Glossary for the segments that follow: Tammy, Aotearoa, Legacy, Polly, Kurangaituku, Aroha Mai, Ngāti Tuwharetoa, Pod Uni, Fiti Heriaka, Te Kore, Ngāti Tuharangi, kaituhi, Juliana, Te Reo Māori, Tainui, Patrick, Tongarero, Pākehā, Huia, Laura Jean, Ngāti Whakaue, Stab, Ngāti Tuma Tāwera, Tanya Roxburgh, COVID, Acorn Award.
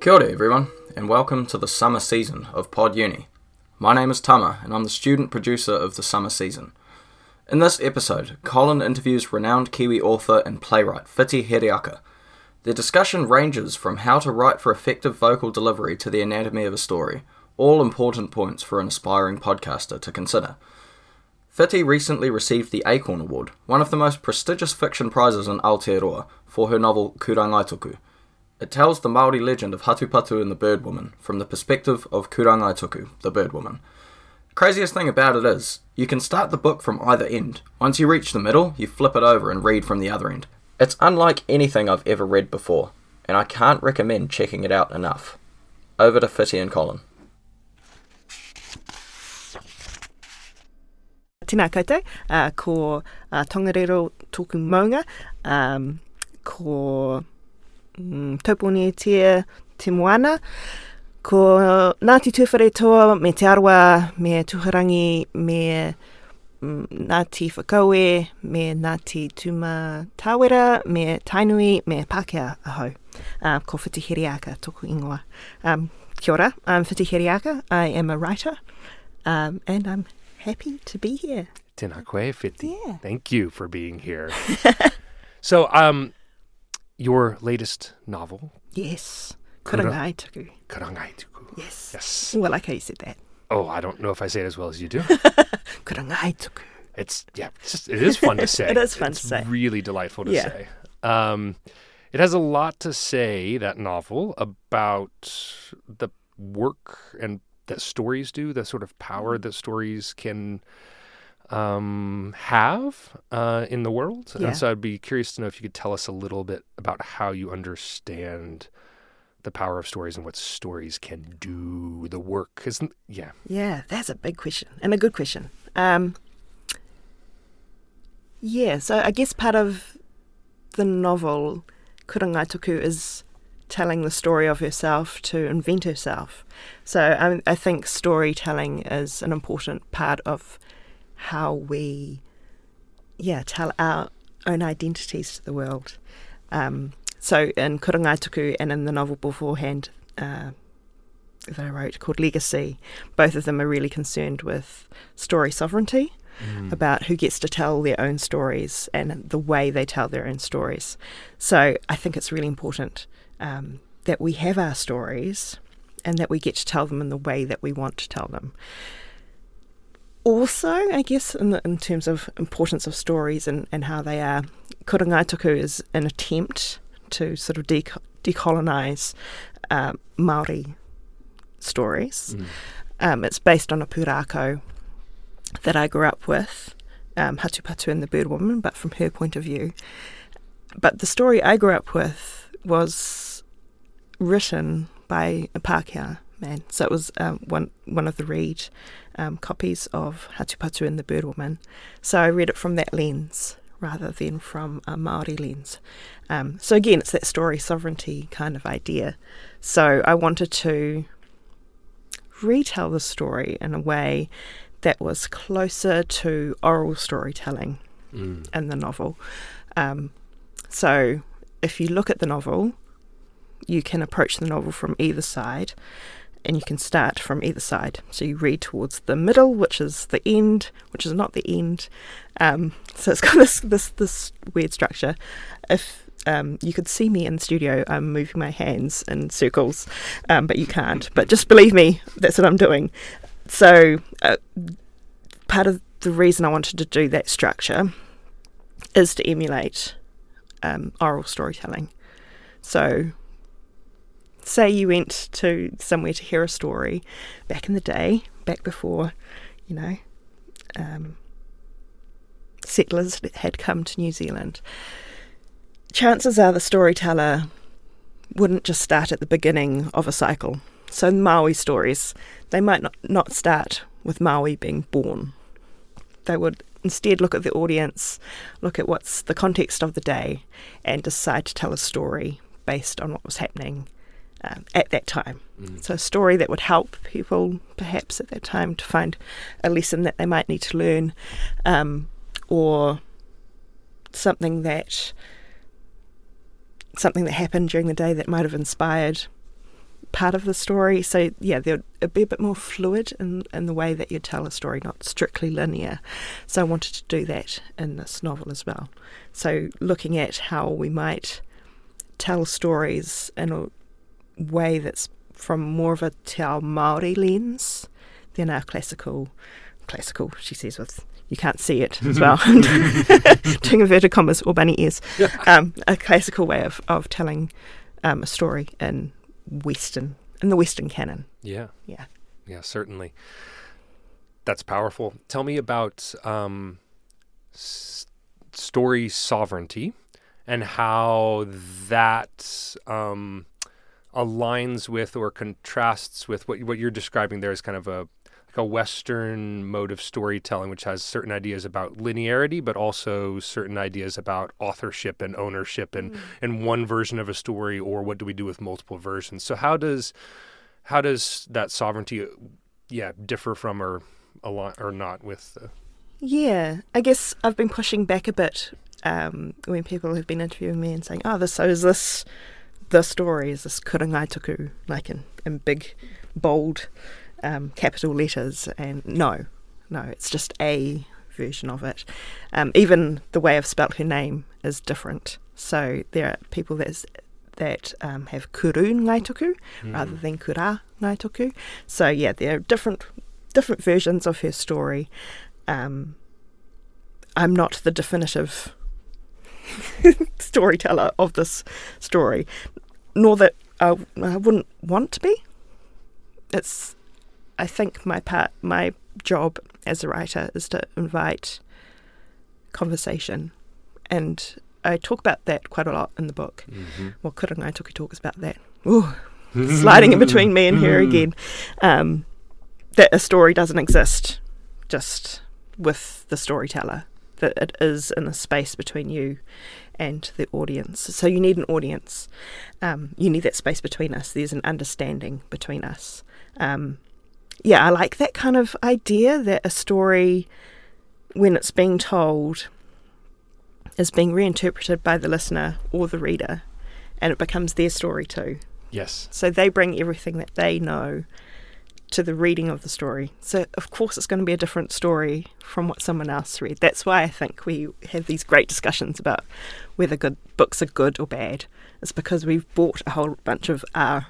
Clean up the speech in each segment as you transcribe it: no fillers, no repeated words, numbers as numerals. Kia ora everyone, and welcome to the summer season of Pod Uni. My name is Tama, and I'm the student producer of the summer season. In this episode, Colin interviews renowned Kiwi author and playwright Fiti Heriaka. Their discussion ranges from how to write for effective vocal delivery to the anatomy of a story, all important points for an aspiring podcaster to consider. Fiti recently received the Acorn Award, one of the most prestigious fiction prizes in Aotearoa, for her novel Kurangaituku. It tells the Māori legend of Hatupatu and the Bird Woman from the perspective of Kurangaituku, the Bird Woman. The craziest thing about it is, you can start the book from either end. Once you reach the middle, you flip it over and read from the other end. It's unlike anything I've ever read before, and I can't recommend checking it out enough. Over to Fiti and Colin. Tēnā koutou, ko Tongarero tōku maunga, ko... Taupone te moana, ko Ngāti Tuwharetoa, me te aroa, me Tuharangi, me Ngāti Whakaue, me Ngāti Tuma Tāwera, me Tainui, me Pākehā ahau, ko Fiti Heriaka, tōku ingoa. Kia ora, I'm Fiti Heriaka, I am a writer, and I'm happy to be here. Tēnā koe, Fiti. Yeah. Thank you for being here. So, your latest novel? Yes. Kurangaituku. Kurangaituku. Yes. Yes. Well, I like how you said that. Oh, I don't know if I say it as well as you do. Kurangaituku. It is fun to say. It's really delightful to say. It has a lot to say, that novel, about the work and that stories do, the sort of power that stories can have in the world. Yeah. And so I'd be curious to know if you could tell us a little bit about how you understand the power of stories and what stories can do, the work. Yeah, that's a big question and a good question. So I guess part of the novel, Kurangaituku, is telling the story of herself to invent herself. So I think storytelling is an important part of how we tell our own identities to the world. So in Kurangaituku and in the novel beforehand that I wrote called Legacy, both of them are really concerned with story sovereignty, about who gets to tell their own stories and the way they tell their own stories. So I think it's really important that we have our stories and that we get to tell them in the way that we want to tell them. Also, I guess, in terms of importance of stories and how they are, Kurangaituku is an attempt to sort of decolonise Māori stories. It's based on a pūrākau that I grew up with, Hatupatu and the Bird Woman, but from her point of view. But the story I grew up with was written by a Pākehā man. So it was one of the read copies of Hatupatu and the Bird Woman. So I read it from that lens rather than from a Māori lens. So again, it's that story sovereignty kind of idea. So I wanted to retell the story in a way that was closer to oral storytelling in the novel. So if you look at the novel, you can approach the novel from either side. And you can start from either side. So you read towards the middle, which is the end, which is not the end. So it's got this weird structure. If you could see me in the studio, I'm moving my hands in circles, but you can't. But just believe me, that's what I'm doing. So part of the reason I wanted to do that structure is to emulate oral storytelling. So... say you went to somewhere to hear a story back in the day, back before, settlers had come to New Zealand. Chances are the storyteller wouldn't just start at the beginning of a cycle. So in Māori stories, they might not start with Māori being born. They would instead look at the audience, look at what's the context of the day, and decide to tell a story based on what was happening at that time. So a story that would help people perhaps at that time to find a lesson that they might need to learn, or something that happened during the day that might have inspired part of the story. So yeah, there'd be a bit more fluid in the way that you tell a story, not strictly linear. So I wanted to do that in this novel as well. So looking at how we might tell stories in a way that's from more of a te ao Māori lens than our classical, she says with, you can't see it as well, doing inverted commas or bunny ears, a classical way of telling a story in the Western canon. Yeah. Yeah. Yeah, certainly. That's powerful. Tell me about story sovereignty and how that aligns with or contrasts with what you're describing there as kind of a Western mode of storytelling, which has certain ideas about linearity, but also certain ideas about authorship and ownership and one version of a story, or what do we do with multiple versions? So how does that sovereignty, differ from or not with? I guess I've been pushing back a bit when people have been interviewing me and saying, the story is this Kurangaituku, like in big, bold, capital letters, and no, it's just a version of it. Even the way I've spelt her name is different. So there are people that have Kurangaituku rather than Kurangaituku. So yeah, there are different versions of her story. I'm not the definitive storyteller of this story, nor that I wouldn't want to be. I think my job as a writer is to invite conversation, and I talk about that quite a lot in the book. Well, Kurangaituku talks about that. Ooh, sliding in between me and her again. That a story doesn't exist just with the storyteller, that it is in a space between you and the audience. So you need an audience. You need that space between us. There's an understanding between us. I like that kind of idea that a story, when it's being told, is being reinterpreted by the listener or the reader, and it becomes their story too. Yes. So they bring everything that they know to the reading of the story. So of course it's going to be a different story from what someone else read. That's why I think we have these great discussions about whether good books are good or bad. It's because we've bought a whole bunch of our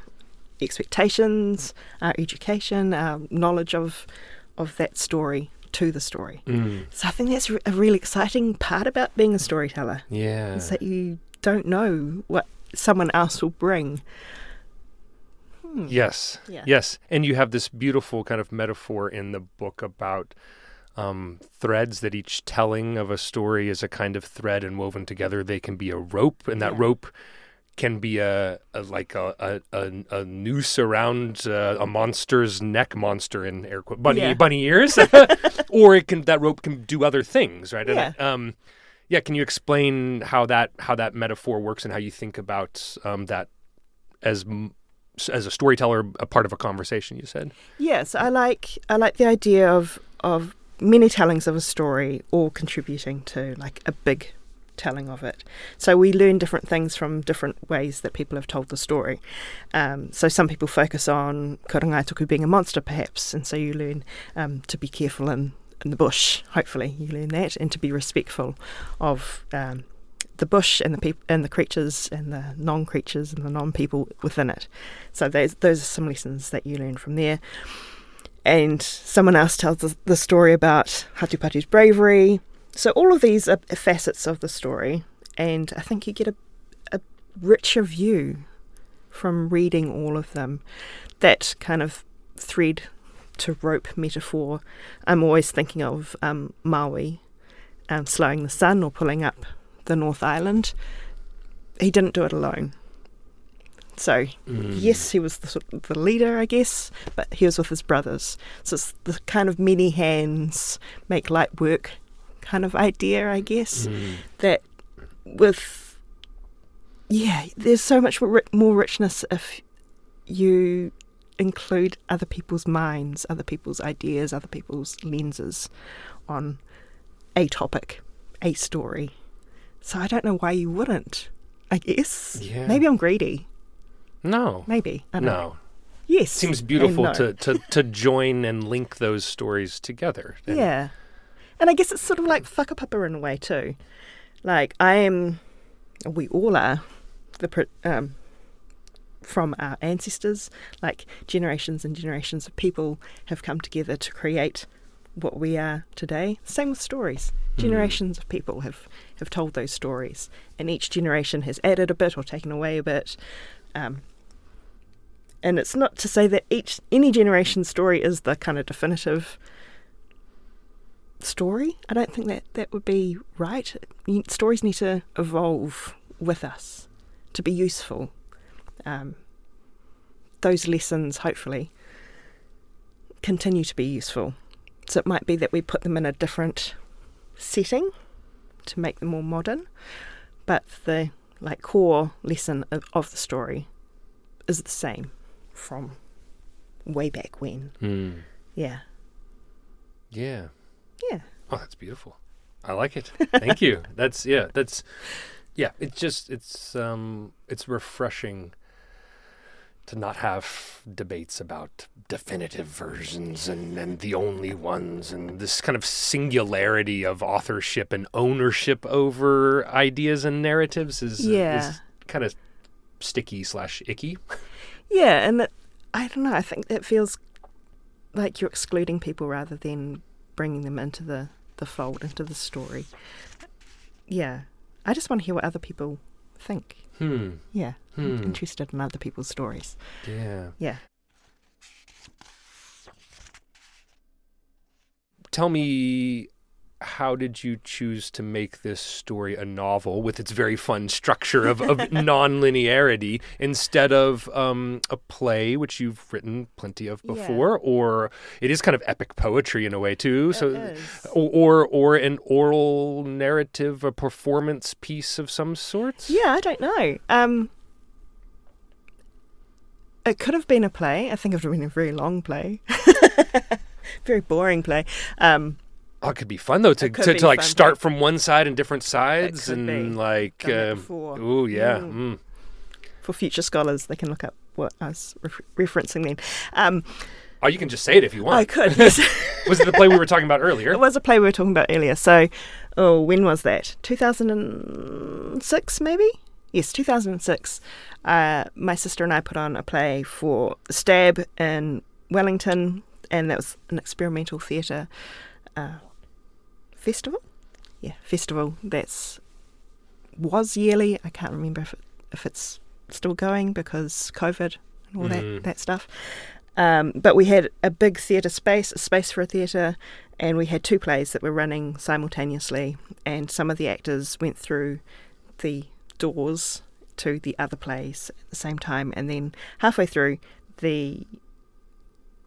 expectations, our education, our knowledge of that story to the story. So I think that's a really exciting part about being a storyteller. Yeah, is that you don't know what someone else will bring. Yes, yeah. Yes, and you have this beautiful kind of metaphor in the book about threads, that each telling of a story is a kind of thread, and woven together they can be a rope, and that rope can be a noose around a monster's neck, monster in air quotes, bunny ears, or that rope can do other things, right? Yeah. And, can you explain how that metaphor works and how you think about that as a storyteller, a part of a conversation? You said yes. I like the idea of many tellings of a story, all contributing to like a big telling of it. So we learn different things from different ways that people have told the story. So some people focus on Kurangaituku being a monster, perhaps, and so you learn to be careful in the bush. Hopefully, you learn that, and to be respectful of the bush and the creatures and the non-creatures and the non-people within it. So those are some lessons that you learn from there. And someone else tells the story about Hatupatu's bravery. So all of these are facets of the story, and I think you get a richer view from reading all of them. That kind of thread to rope metaphor, I'm always thinking of Maui slowing the sun or pulling up the North Island. He didn't do it alone. So yes, he was the leader, I guess, but he was with his brothers. So it's the kind of many hands make light work kind of idea, I guess, that with, there's so much more richness if you include other people's minds, other people's ideas, other people's lenses on a topic, a story. So I don't know why you wouldn't, I guess. Yeah. Maybe I'm greedy. No. Maybe. I don't know. Yes. It seems beautiful to join and link those stories together. Yeah. And I guess it's sort of like whakapapa in a way too. Like I am, we all are, from our ancestors, like generations and generations of people have come together to create what we are today. Same with stories. Generations of people have told those stories, and each generation has added a bit or taken away a bit. And it's not to say that any generation's story is the kind of definitive story. I don't think that would be right. Stories need to evolve with us to be useful. Those lessons, hopefully, continue to be useful. So it might be that we put them in a different setting to make them more modern, but the core lesson of the story is the same from way back when. Yeah. Oh, that's beautiful. I like it. Thank you. It's refreshing to not have debates about definitive versions and the only ones, and this kind of singularity of authorship and ownership over ideas and narratives is kind of sticky /icky. Yeah, and that, I don't know, I think that feels like you're excluding people rather than bringing them into the fold, into the story. Yeah. I just want to hear what other people think. Yeah. I'm interested in other people's stories. Yeah. Yeah. Tell me, how did you choose to make this story a novel with its very fun structure of non-linearity instead of a play, which you've written plenty of before, or it is kind of epic poetry in a way too. Or an oral narrative, a performance piece of some sorts? Yeah, I don't know. It could have been a play. I think it would have been a very long play. Very boring play. Oh, it could be fun though to start from one side and different sides For future scholars, they can look up what I was referencing then. Oh, you can just say it if you want. I could. Yes. Was it the play we were talking about earlier? It was a play we were talking about earlier. So, when was that? 2006, maybe. Yes, 2006. My sister and I put on a play for Stab in Wellington, and that was an experimental theatre. Festival was yearly. I can't remember if it's still going because COVID and all that stuff, but we had a big theatre space, a space for a theatre, and we had two plays that were running simultaneously, and some of the actors went through the doors to the other plays at the same time, and then halfway through the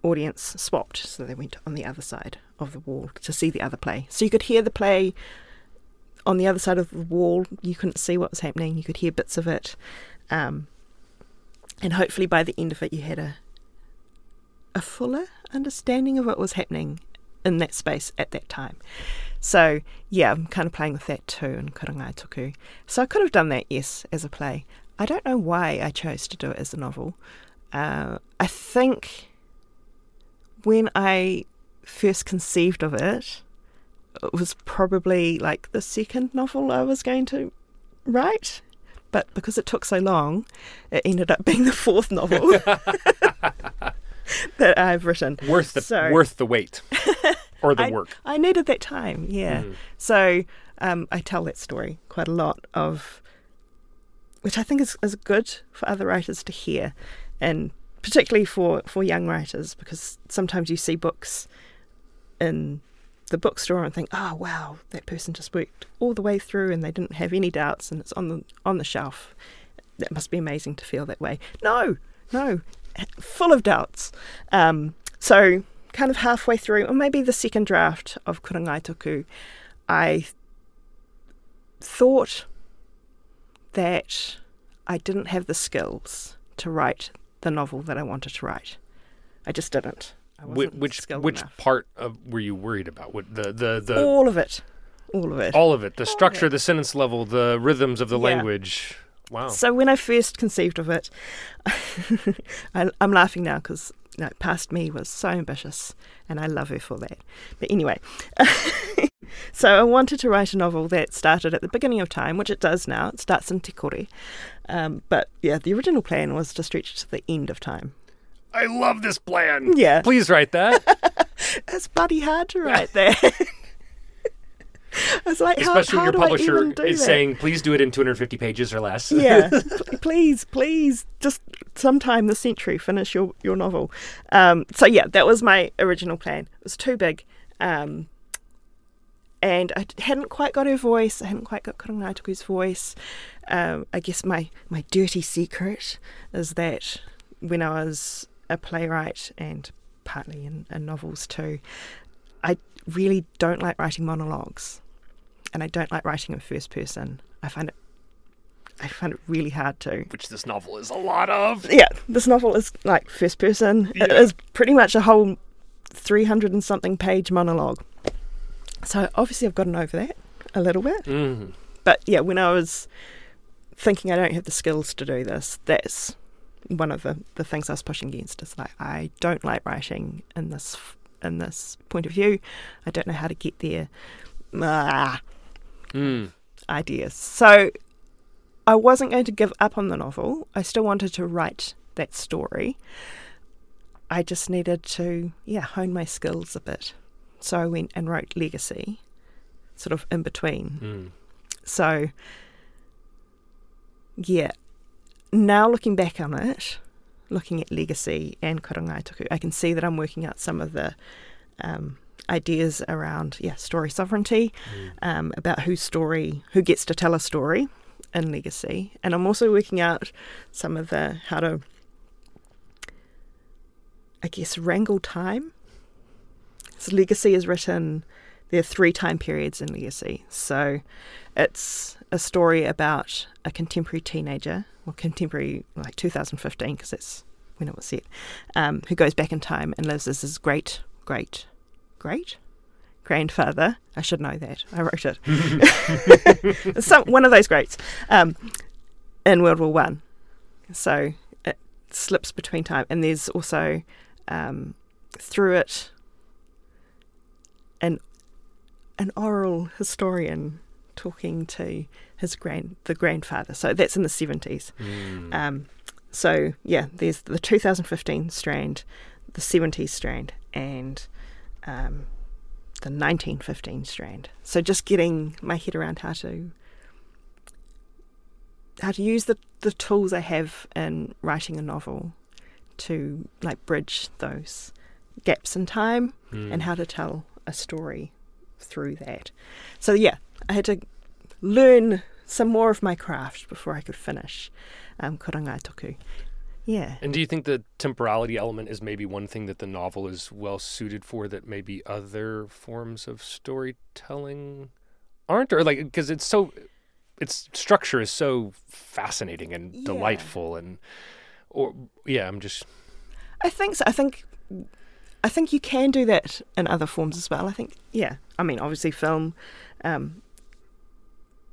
audience swapped, so they went on the other side of the wall to see the other play. So you could hear the play on the other side of the wall. You couldn't see what was happening. You could hear bits of it, and hopefully by the end of it, you had a fuller understanding of what was happening in that space at that time. So yeah, I'm kind of playing with that too in Kurangaituku. So I could have done that, yes, as a play. I don't know why I chose to do it as a novel. I think when I first conceived of it, it was probably the second novel I was going to write. But because it took so long, it ended up being the fourth novel that I've written. Worth the wait or the work. I needed that time, yeah. So I tell that story quite a lot, of which I think is good for other writers to hear, and particularly for young writers, because sometimes you see books in the bookstore and think, oh wow, that person just worked all the way through and they didn't have any doubts and it's on the shelf. That must be amazing to feel that way. No, full of doubts. So kind of halfway through, or maybe the second draft of Kurangaituku, I thought that I didn't have the skills to write the novel that I wanted to write. I just didn't. I wasn't skilled enough. Which part were you worried about? What, the all of it. The structure, the sentence level, the rhythms of the language. Wow. So when I first conceived of it, I'm laughing now because past me was so ambitious and I love her for that. But anyway, so I wanted to write a novel that started at the beginning of time, which it does now. It starts in Te Kore. But yeah, the original plan was to stretch to the end of time. I love this plan. Yeah. Please write that. It's bloody hard to write that. I was like, especially when your publisher is that? Saying, please do it in 250 pages or less. Yeah, please, just sometime this century, finish your novel. So yeah, that was my original plan. It was too big. And I hadn't quite got her voice. I hadn't quite got Kurangaituku's voice. I guess my dirty secret is that when I was a playwright and partly in novels too, I really don't like writing monologues. And I don't like writing in first person. I find it really hard to. Which this novel is a lot of. Yeah, this novel is like first person. Yeah. It is pretty much a whole 300 and something page monologue. So obviously I've gotten over that a little bit. Mm-hmm. But yeah, when I was thinking I don't have the skills to do this, that's one of the things I was pushing against. It's like, I don't like writing in this point of view. I don't know how to get there. Ideas. So I wasn't going to give up on the novel. I still wanted to write that story. I just needed to hone my skills a bit. So I went and wrote Legacy, sort of in between. So now looking back on it, looking at Legacy and Kurangaituku, I can see that I'm working out some of the ideas around story sovereignty, about who gets to tell a story in Legacy, and I'm also working out some of the how to, I guess, wrangle time. So Legacy is written, there are 3 time periods in Legacy, so it's a story about a contemporary teenager, or contemporary like 2015, because that's when it was set, who goes back in time and lives as his great grandfather. I should know that. I wrote it. One of those greats in World War I. So it slips between time. And there's also, through it, an oral historian talking to his grandfather. So that's in the 70s. There's the 2015 strand, the 70s strand, and the 1915 strand. So just getting my head around how to use the tools I have in writing a novel to like bridge those gaps in time and how to tell a story through that. So I had to learn some more of my craft before I could finish Kurangaituku. Yeah. And do you think the temporality element is maybe one thing that the novel is well suited for that maybe other forms of storytelling aren't? Or like, because its structure is so fascinating and delightful I think so. I think you can do that in other forms as well. I think, I mean, obviously film,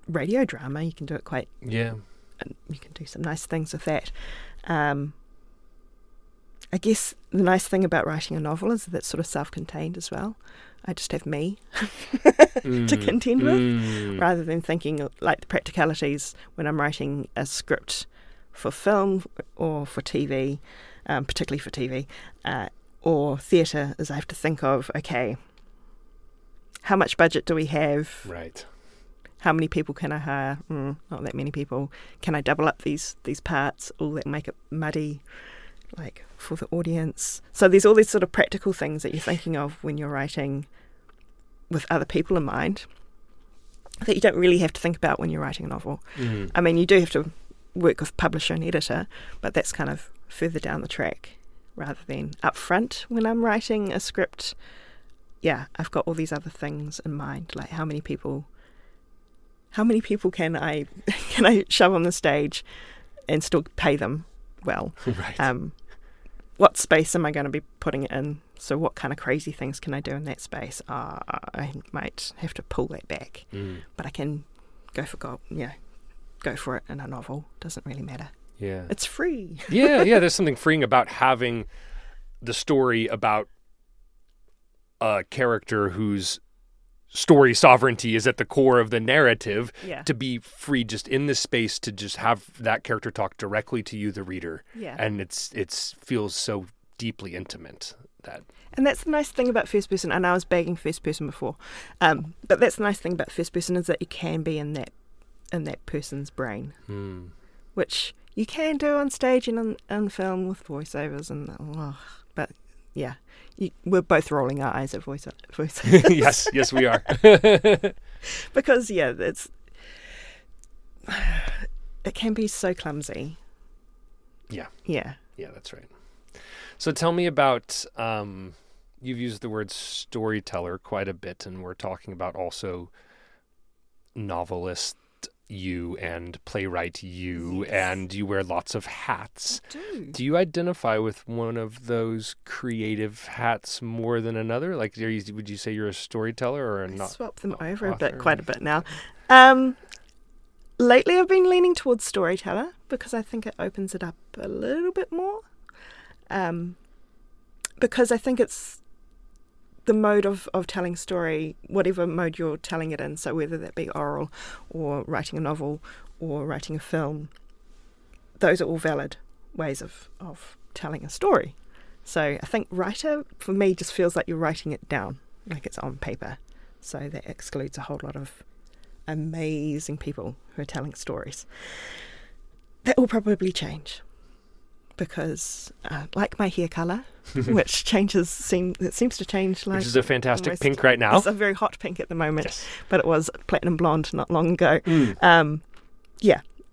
radio drama, you can do it quite. Yeah. And you can do some nice things with that. I guess the nice thing about writing a novel is that it's sort of self-contained as well. I just have me to contend with, rather than thinking like the practicalities when I'm writing a script for film or for TV, particularly for TV, or theatre, is I have to think of, okay, how much budget do we have? Right. How many people can I hire? Not that many people. Can I double up these parts? All that make it muddy, like, for the audience. So there's all these sort of practical things that you're thinking of when you're writing with other people in mind that you don't really have to think about when you're writing a novel. I mean, you do have to work with publisher and editor, but that's kind of further down the track rather than up front. When I'm writing a script, I've got all these other things in mind, like how many people can I shove on the stage and still pay them well? Right. What space am I going to be putting it in? So what kind of crazy things can I do in that space? I might have to pull that back, but I can go for gold, go for it in a novel. Doesn't really matter. Yeah. It's free. Yeah. There's something freeing about having the story about a character whose story sovereignty is at the core of the narrative, to be free just in this space to just have that character talk directly to you, the reader. Yeah. And it's feels so deeply intimate. And that's the nice thing about first person, and I was bagging first person before, but that's the nice thing about first person is that you can be in that person's brain, which you can do on stage and on film with voiceovers and but yeah, we're both rolling our eyes at voiceovers. yes we are. Because it can be so clumsy. Yeah that's right. So tell me about, you've used the word storyteller quite a bit, and we're talking about also novelist you and playwright you, and you wear lots of hats. I do. Do you identify with one of those creative hats more than another? Like, would you say you're a storyteller or not? I swap them over quite a bit now. Lately I've been leaning towards storyteller because I think it opens it up a little bit more. Because I think it's the mode of telling story, whatever mode you're telling it in, so whether that be oral or writing a novel or writing a film, those are all valid ways of telling a story. So I think writer, for me, just feels like you're writing it down, like it's on paper. So that excludes a whole lot of amazing people who are telling stories. That will probably change. Because like my hair colour, which seems to change. Like, which is a fantastic pink right now. It's a very hot pink at the moment, yes. But it was platinum blonde not long ago. It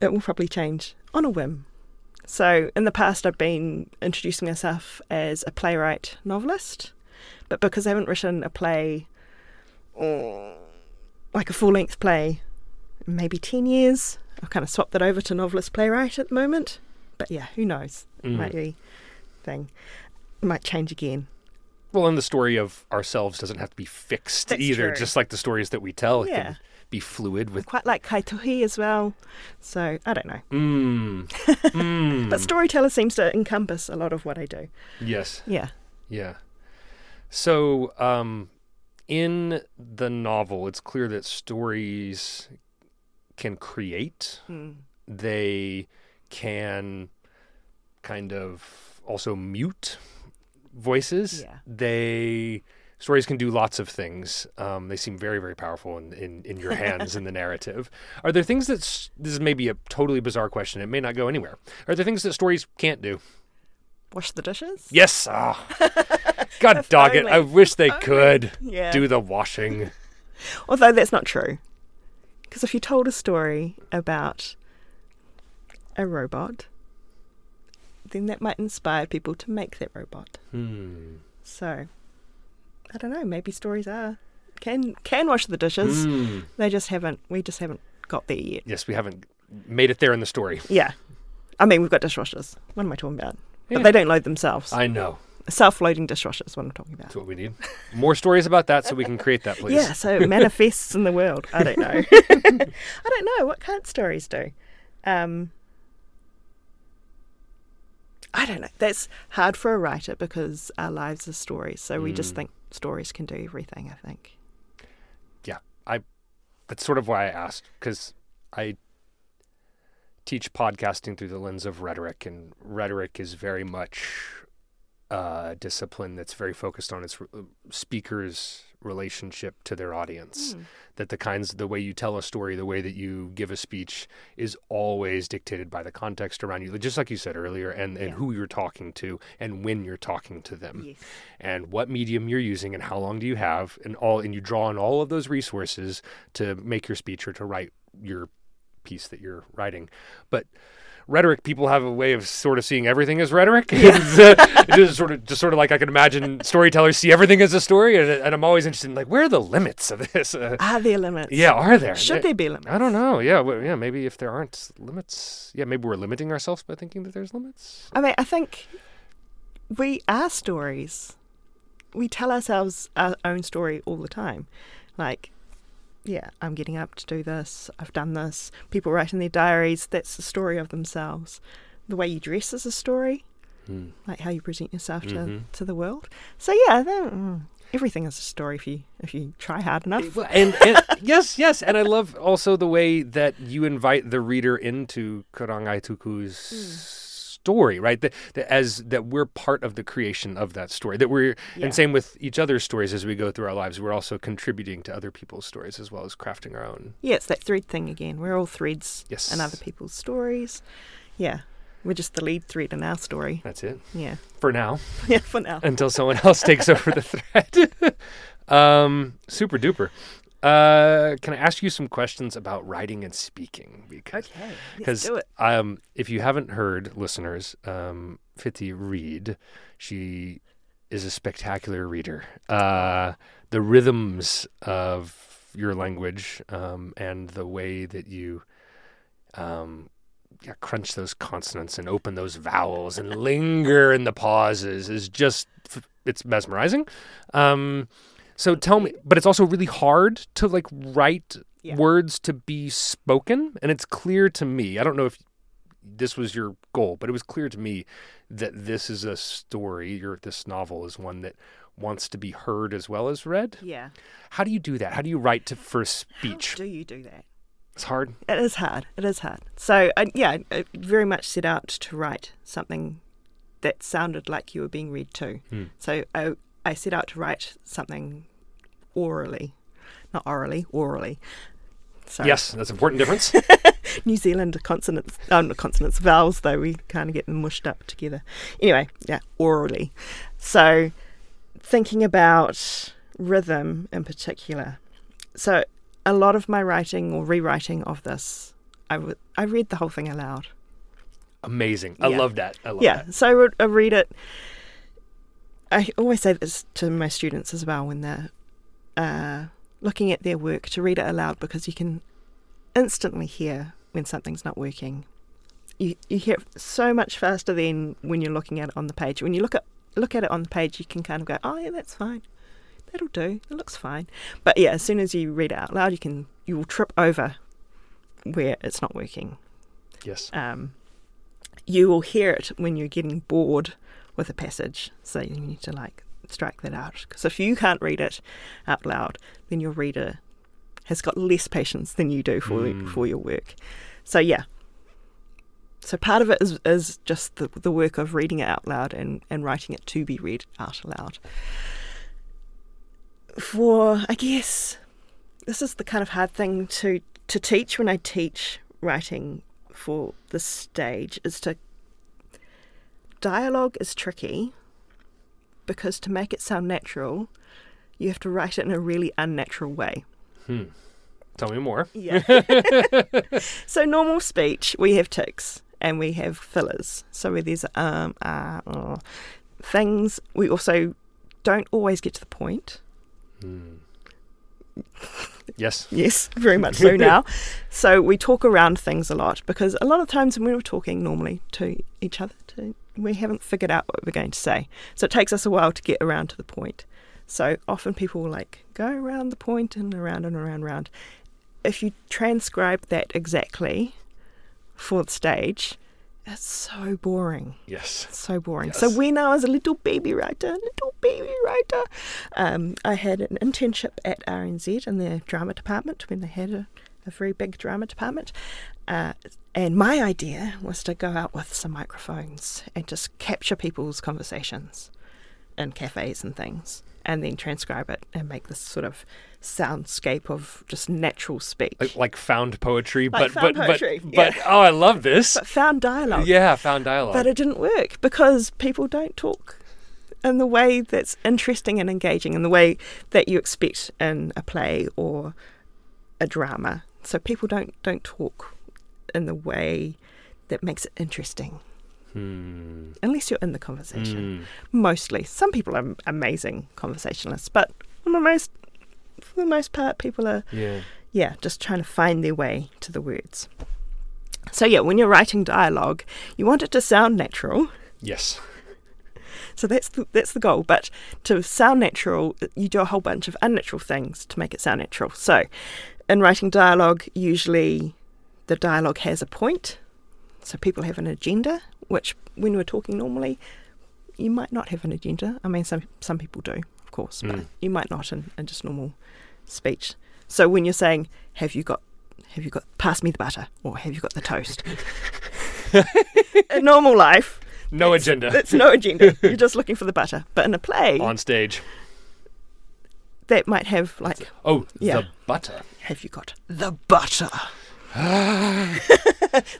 will probably change on a whim. So in the past I've been introducing myself as a playwright novelist, but because I haven't written a play, like a full-length play, in maybe 10 years, I've kind of swapped that over to novelist playwright at the moment. But yeah, who knows? Might be thing. It might change again. Well, and the story of ourselves doesn't have to be fixed. That's either. True. Just like the stories that we tell, it can be fluid. With quite like kaituhi as well. So I don't know. But storyteller seems to encompass a lot of what I do. Yes. Yeah. So in the novel, it's clear that stories can create. They can kind of also mute voices. Yeah. Stories can do lots of things. They seem very, very powerful in your hands in the narrative. Are there things that, this is maybe a totally bizarre question, it may not go anywhere. Are there things that stories can't do? Wash the dishes? Yes. God dog it. I wish they could do the washing. Although that's not true. Because if you told a story about a robot, then that might inspire people to make that robot. So, I don't know. Maybe stories can wash the dishes. They just haven't. We just haven't got there yet. Yes, we haven't made it there in the story. Yeah, I mean we've got dishwashers. What am I talking about? But they don't load themselves. I know. Self-loading dishwashers. What I'm talking about. That's what we need. More stories about that, so we can create that, please. Yeah. So it manifests in the world. I don't know. I don't know. What can't stories do? I don't know. That's hard for a writer because our lives are stories. So we just think stories can do everything, I think. Yeah. That's sort of why I asked, because I teach podcasting through the lens of rhetoric, and rhetoric is very much a discipline that's very focused on its speaker's relationship to their audience. That the way you tell a story, the way that you give a speech is always dictated by the context around you, just like you said earlier, and who you're talking to and when you're talking to them. Yes. And what medium you're using and how long do you have, and you draw on all of those resources to make your speech or to write your piece that you're writing. But rhetoric, people have a way of sort of seeing everything as rhetoric. It is sort of like I can imagine storytellers see everything as a story, and I'm always interested in like, where are the limits of this? Are there limits? Yeah, are there? Should there be limits? I don't know. Yeah, maybe if there aren't limits, maybe we're limiting ourselves by thinking that there's limits. I mean, I think we are stories. We tell ourselves our own story all the time. Like, yeah, I'm getting up to do this, I've done this. People write in their diaries, that's the story of themselves. The way you dress is a story, like how you present yourself to the world. So yeah, everything is a story if you try hard enough. Well, and yes, and I love also the way that you invite the reader into Kurangaituku's story, right? That we're part of the creation of that story. That we're and same with each other's stories as we go through our lives. We're also contributing to other people's stories as well as crafting our own. Yeah, it's that thread thing again. We're all threads in other people's stories. Yeah. We're just the lead thread in our story. That's it. Yeah. For now. Yeah, for now. Until someone else takes over the thread. Super duper. Can I ask you some questions about writing and speaking? Okay, let's do it. If you haven't heard, listeners, Fiti read. She is a spectacular reader. The rhythms of your language and the way that you... crunch those consonants and open those vowels and linger in the pauses is just, it's mesmerizing. So tell me, but it's also really hard to like write words to be spoken. And it's clear to me, I don't know if this was your goal, but it was clear to me that this is a story, this novel is one that wants to be heard as well as read. Yeah. How do you do that? How do you write for speech? How do you do that? It's hard. It is hard. So, I very much set out to write something that sounded like you were being read to. So I set out to write something orally. Not orally, orally. Sorry. Yes, that's an important difference. New Zealand consonants, not consonants, vowels, though, we kind of get them mushed up together. Anyway, yeah, orally. So thinking about rhythm in particular. So a lot of my writing or rewriting of this, I read the whole thing aloud. Amazing. I love that. Yeah, so I read it. I always say this to my students as well when they're looking at their work, to read it aloud, because you can instantly hear when something's not working. You hear it so much faster than when you're looking at it on the page. When you look at it on the page, you can kind of go, oh yeah, that's fine. That'll do. It looks fine. But yeah, as soon as you read it out loud, you will trip over where it's not working. Yes. You will hear it when you're getting bored with a passage. So you need to like strike that out. Because if you can't read it out loud, then your reader has got less patience than you do for your work. So yeah. So part of it is just the work of reading it out loud and writing it to be read out aloud. For, I guess, this is the kind of hard thing to teach when I teach writing for the stage, is to... Dialogue is tricky because to make it sound natural, you have to write it in a really unnatural way. Tell me more. Yeah. So normal speech, we have tics and we have fillers. So where there's things, we also don't always get to the point. Yes. Yes, very much so now. So we talk around things a lot, because a lot of times when we're talking normally to each other, we haven't figured out what we're going to say. So it takes us a while to get around to the point. So often people will like go around the point and around and around and around. If you transcribe that exactly for the stage, it's so boring. Yes. So boring. Yes. So when I was a little baby writer, I had an internship at RNZ in their drama department when they had a very big drama department. And my idea was to go out with some microphones and just capture people's conversations in cafes and things, and then transcribe it and make this sort of soundscape of just natural speech. Like found poetry. But oh, I love this. But found dialogue. Yeah, found dialogue. But it didn't work because people don't talk in the way that's interesting and engaging, in the way that you expect in a play or a drama. So people don't talk in the way that makes it interesting. Unless you're in the conversation, mostly. Some people are amazing conversationalists, but for the most part, people are just trying to find their way to the words. So yeah, when you're writing dialogue, you want it to sound natural. Yes. So that's the goal. But to sound natural, you do a whole bunch of unnatural things to make it sound natural. So In writing dialogue, usually the dialogue has a point, so people have an agenda, which when we're talking normally, you might not have an agenda. I mean, some people do, of course, but you might not in just normal speech. So when you're saying, have you got, pass me the butter, or have you got the toast? In normal life, no agenda. It's no agenda. You're just looking for the butter. But in a play, on stage, that might have like, the butter. Have you got the butter?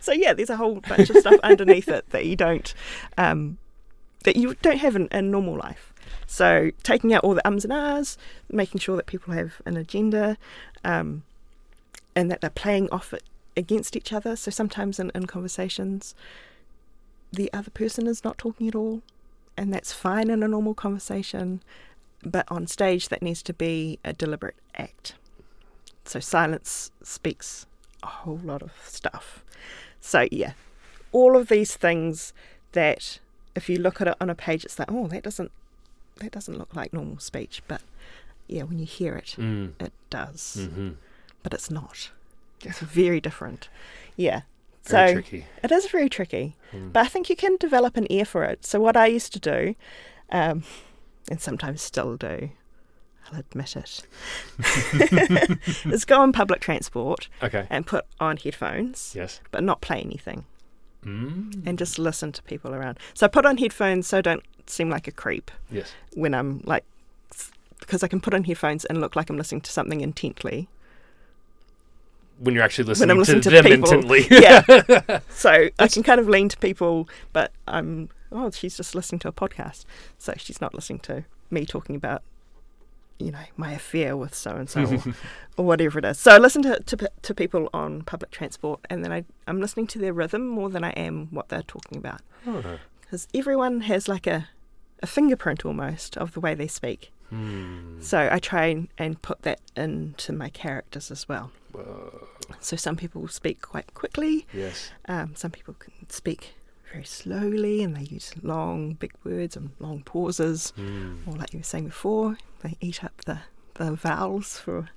So yeah, there's a whole bunch of stuff underneath it that you don't have in normal life. So taking out all the ums and ahs, making sure that people have an agenda, and that they're playing off it against each other. So sometimes in conversations, the other person is not talking at all, and that's fine in a normal conversation. But on stage, that needs to be a deliberate act. So silence speaks a whole lot of stuff. So yeah, all of these things that if you look at it on a page, it's like, oh, that doesn't look like normal speech. But yeah, when you hear it, it does. Mm-hmm. But it's not. It's very different. Yeah. Very tricky. It is very tricky. Mm. But I think you can develop an ear for it. So what I used to do, and sometimes still do, I'll admit it, is go on public transport and put on headphones, but not play anything, and just listen to people around. So I put on headphones so I don't seem like a creep when I'm like, because I can put on headphones and look like I'm listening to something intently. When you're actually listening to them people, intently. Yeah. So I can kind of lean to people, but I'm, she's just listening to a podcast. So she's not listening to me talking about, my affair with so-and-so or whatever it is. So I listen to people on public transport, and then I'm listening to their rhythm more than I am what they're talking about. Because everyone has like a fingerprint almost of the way they speak. So I try and put that into my characters as well. Whoa. So some people speak quite quickly. Yes. Some people can speak very slowly, and they use long, big words and long pauses. Or like you were saying before, they eat up the vowels for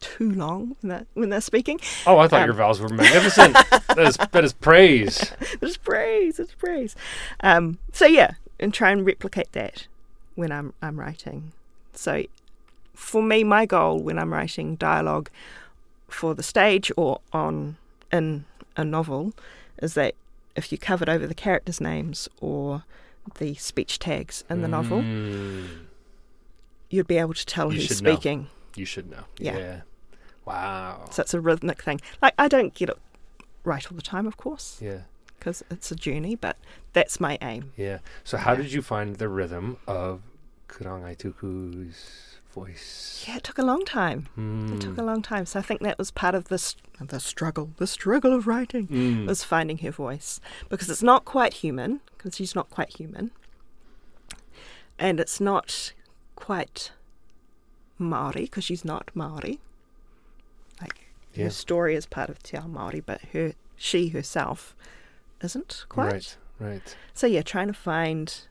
too long when they're speaking. Oh, I thought your vowels were magnificent. That is praise. It's praise. So yeah, and try and replicate that when I'm writing. So for me, my goal when I'm writing dialogue for the stage or in a novel is that if you covered over the characters' names or the speech tags in the novel, you'd be able to tell who's speaking. You should know. Yeah. Wow. So it's a rhythmic thing. Like, I don't get it right all the time, of course. Yeah. Because it's a journey, but that's my aim. Yeah. So how did you find the rhythm of Kurangaituku's voice? Yeah, it took a long time. So I think that was part of the struggle of writing, was finding her voice, because it's not quite human, because she's not quite human, and it's not quite Māori, because she's not Māori. Like her story is part of Te ao Māori, but she herself isn't quite. Right. So yeah, trying to find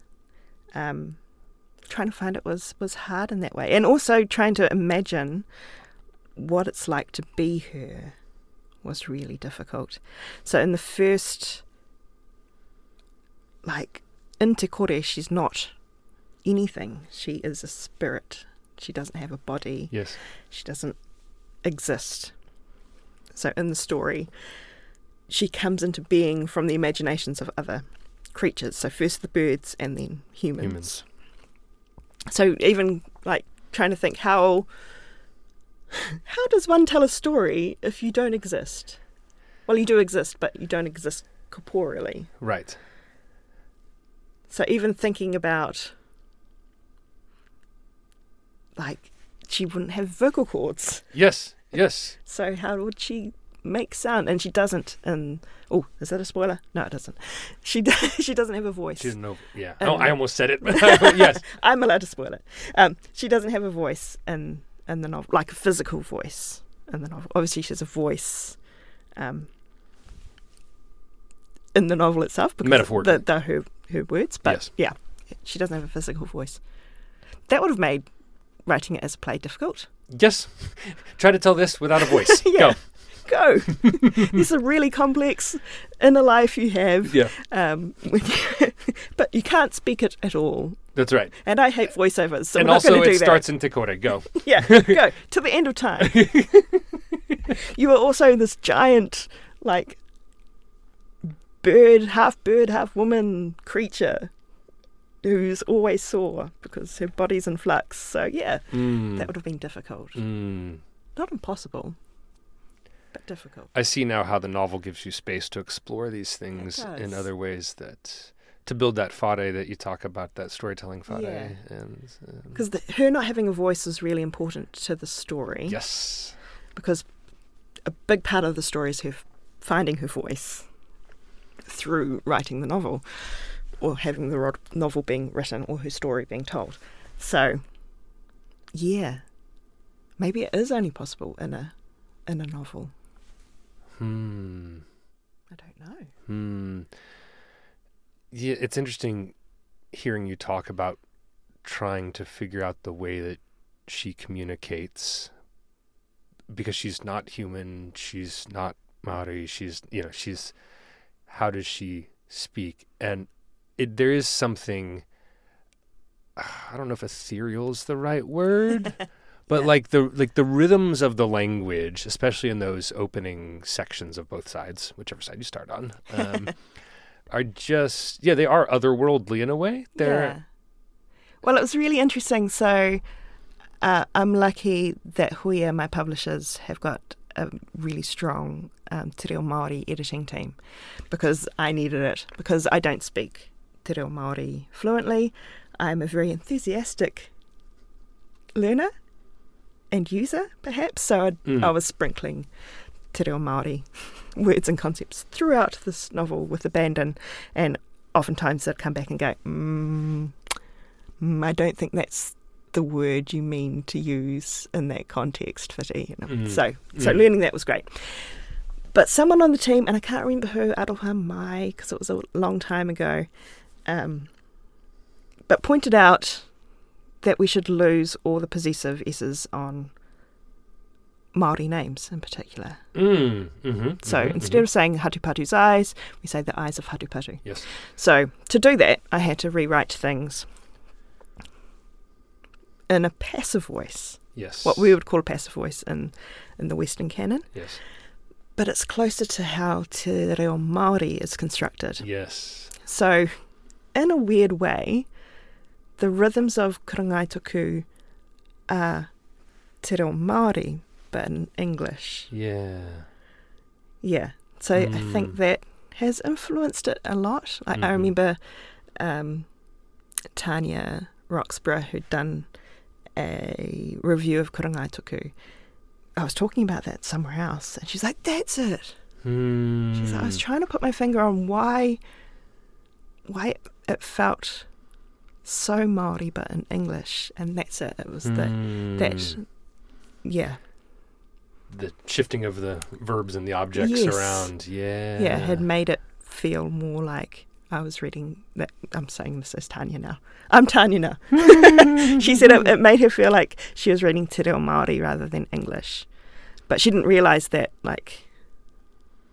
it was hard in that way, and also trying to imagine what it's like to be her was really difficult. So in the first, like in Te Kore, she's not anything. She is a spirit. She doesn't have a body. Yes. She doesn't exist. So in the story, she comes into being from the imaginations of other creatures. So first the birds, and then humans. So even like trying to think how does one tell a story if you don't exist? Well, you do exist, but you don't exist corporeally. Right. So even thinking about like she wouldn't have vocal cords. Yes. So how would she make sound? And she doesn't. And is that a spoiler? No, it doesn't. She doesn't have a voice. She doesn't know. Yeah. I almost said it. But yes. I'm allowed to spoil it. She doesn't have a voice in the novel, like a physical voice in the novel. Obviously, she has a voice in the novel itself, because metaphorically, they're her words. But yeah, she doesn't have a physical voice. That would have made writing it as a play difficult. Yes. Try to tell this without a voice. Yeah. Go. It's a really complex inner life you have. Yeah. But you can't speak it at all. That's right. And I hate voiceovers, so we're not going to do that. And also it starts in Te Kore. Go. Yeah. Go. To the end of time. You are also this giant, like, bird, half woman creature who's always sore because her body's in flux. So, yeah, that would have been difficult. Not impossible, but difficult. I see now how the novel gives you space to explore these things in other ways, that to build that whare that you talk about, that storytelling whare. Because her not having a voice is really important to the story. Yes. Because a big part of the story is her finding her voice through writing the novel, or having the novel being written, or her story being told. So, yeah, maybe it is only possible in a novel. I don't know. Yeah, it's interesting hearing you talk about trying to figure out the way that she communicates, because she's not human, she's not Māori, she's how does she speak? And there is something, I don't know if ethereal is the right word, but like the rhythms of the language, especially in those opening sections of both sides, whichever side you start on, are just, they are otherworldly in a way. Well, it was really interesting. So I'm lucky that Huia, my publishers, have got a really strong Te Reo Māori editing team, because I needed it, because I don't speak Te Reo Māori fluently. I'm a very enthusiastic learner and user, perhaps, so I was sprinkling Te Reo Māori words and concepts throughout this novel with abandon, and oftentimes I'd come back and go, I don't think that's the word you mean to use in that context, Fiti. So learning that was great. But someone on the team, and I can't remember who, Aroha Mai, because it was a long time ago, but pointed out that we should lose all the possessive s's on Māori names in particular. Instead of saying Hatupatu's eyes, we say the eyes of Hatupatu. Yes. So to do that, I had to rewrite things in a passive voice. Yes. What we would call a passive voice in the Western canon. Yes. But it's closer to how Te Reo Māori is constructed. Yes. So, in a weird way, the rhythms of Kurangaituku are Te Reo Māori, but in English. Yeah. Yeah. So, I think that has influenced it a lot. Like, I remember Tanya Roxburgh, who'd done a review of Kurangaituku. I was talking about that somewhere else, and she's like, that's it. She's like, I was trying to put my finger on why it felt so Māori but in English, and that's it. It was the shifting of the verbs and the objects around. Yeah, it had made it feel more like I was reading that. I'm saying this as Tanya now. I'm Tanya now. She said it made her feel like she was reading Te Reo Māori rather than English. But she didn't realise that, like,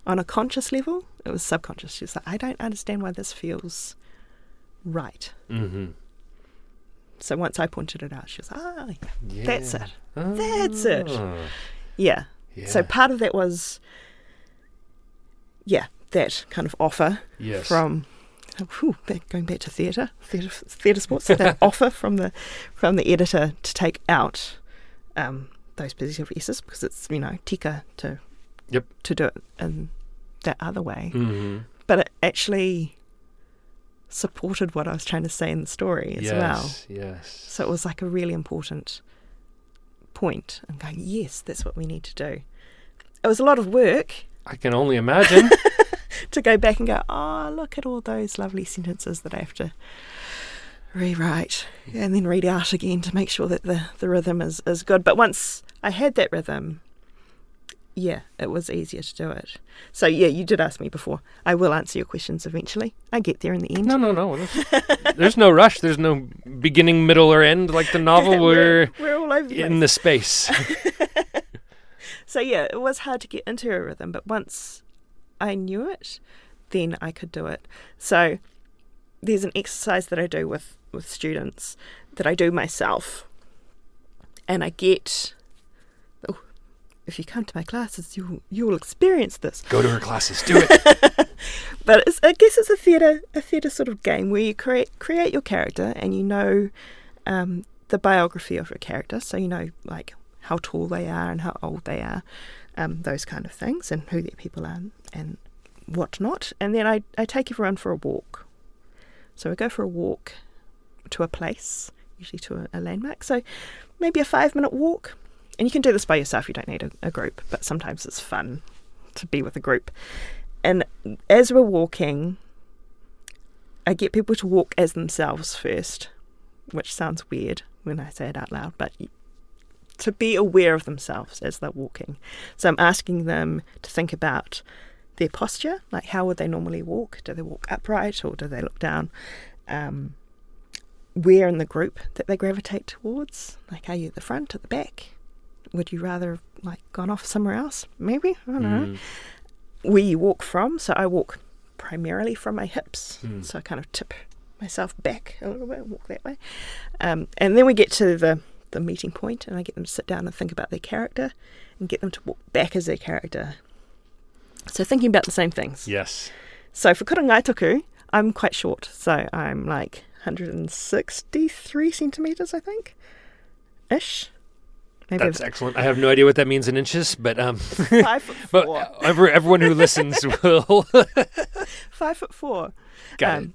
on a conscious level, it was subconscious. She was like, I don't understand why this feels right. So once I pointed it out, she was like, that's it. That's it. Yeah. So part of that was, that kind of offer from... going back to theatre sports, that offer from the editor to take out those possessive s's, because it's, tika to do it in that other way. But it actually supported what I was trying to say in the story as well. Yes. So it was like a really important point. I'm going, yes, that's what we need to do. It was a lot of work. I can only imagine. To go back and go, look at all those lovely sentences that I have to rewrite and then read out again to make sure that the rhythm is good. But once I had that rhythm, yeah, it was easier to do it. So, yeah, you did ask me before. I will answer your questions eventually. I get there in the end. No. There's no rush. There's no beginning, middle, or end like the novel. We're all over in the space. So, yeah, it was hard to get into a rhythm, but once I knew it, then I could do it. So there's an exercise that I do with students that I do myself, and I get... Oh, if you come to my classes, you'll experience this. Go to her classes, do it. But I guess it's a theatre sort of game where you create your character, and you know the biography of your character, so you know like how tall they are and how old they are, those kind of things, and who their people are and whatnot. And then I take everyone for a walk. So we go for a walk to a place, usually to a landmark. So maybe a 5-minute walk. And you can do this by yourself. You don't need a group, but sometimes it's fun to be with a group. And as we're walking, I get people to walk as themselves first, which sounds weird when I say it out loud, but to be aware of themselves as they're walking. So I'm asking them to think about their posture, like how would they normally walk? Do they walk upright or do they look down? Where in the group that they gravitate towards? Like, are you the front or the back? Would you rather have, like, gone off somewhere else? Maybe, I don't know. Where you walk from. So I walk primarily from my hips. So I kind of tip myself back a little bit and walk that way. And then we get to the meeting point, and I get them to sit down and think about their character and get them to walk back as their character. So thinking about the same things. Yes. So for Kurangaituku, I'm quite short. So I'm like 163 centimetres, I think, ish. Maybe that's excellent. I have no idea what that means in inches, but 5'4". But everyone who listens will 5'4". Got it.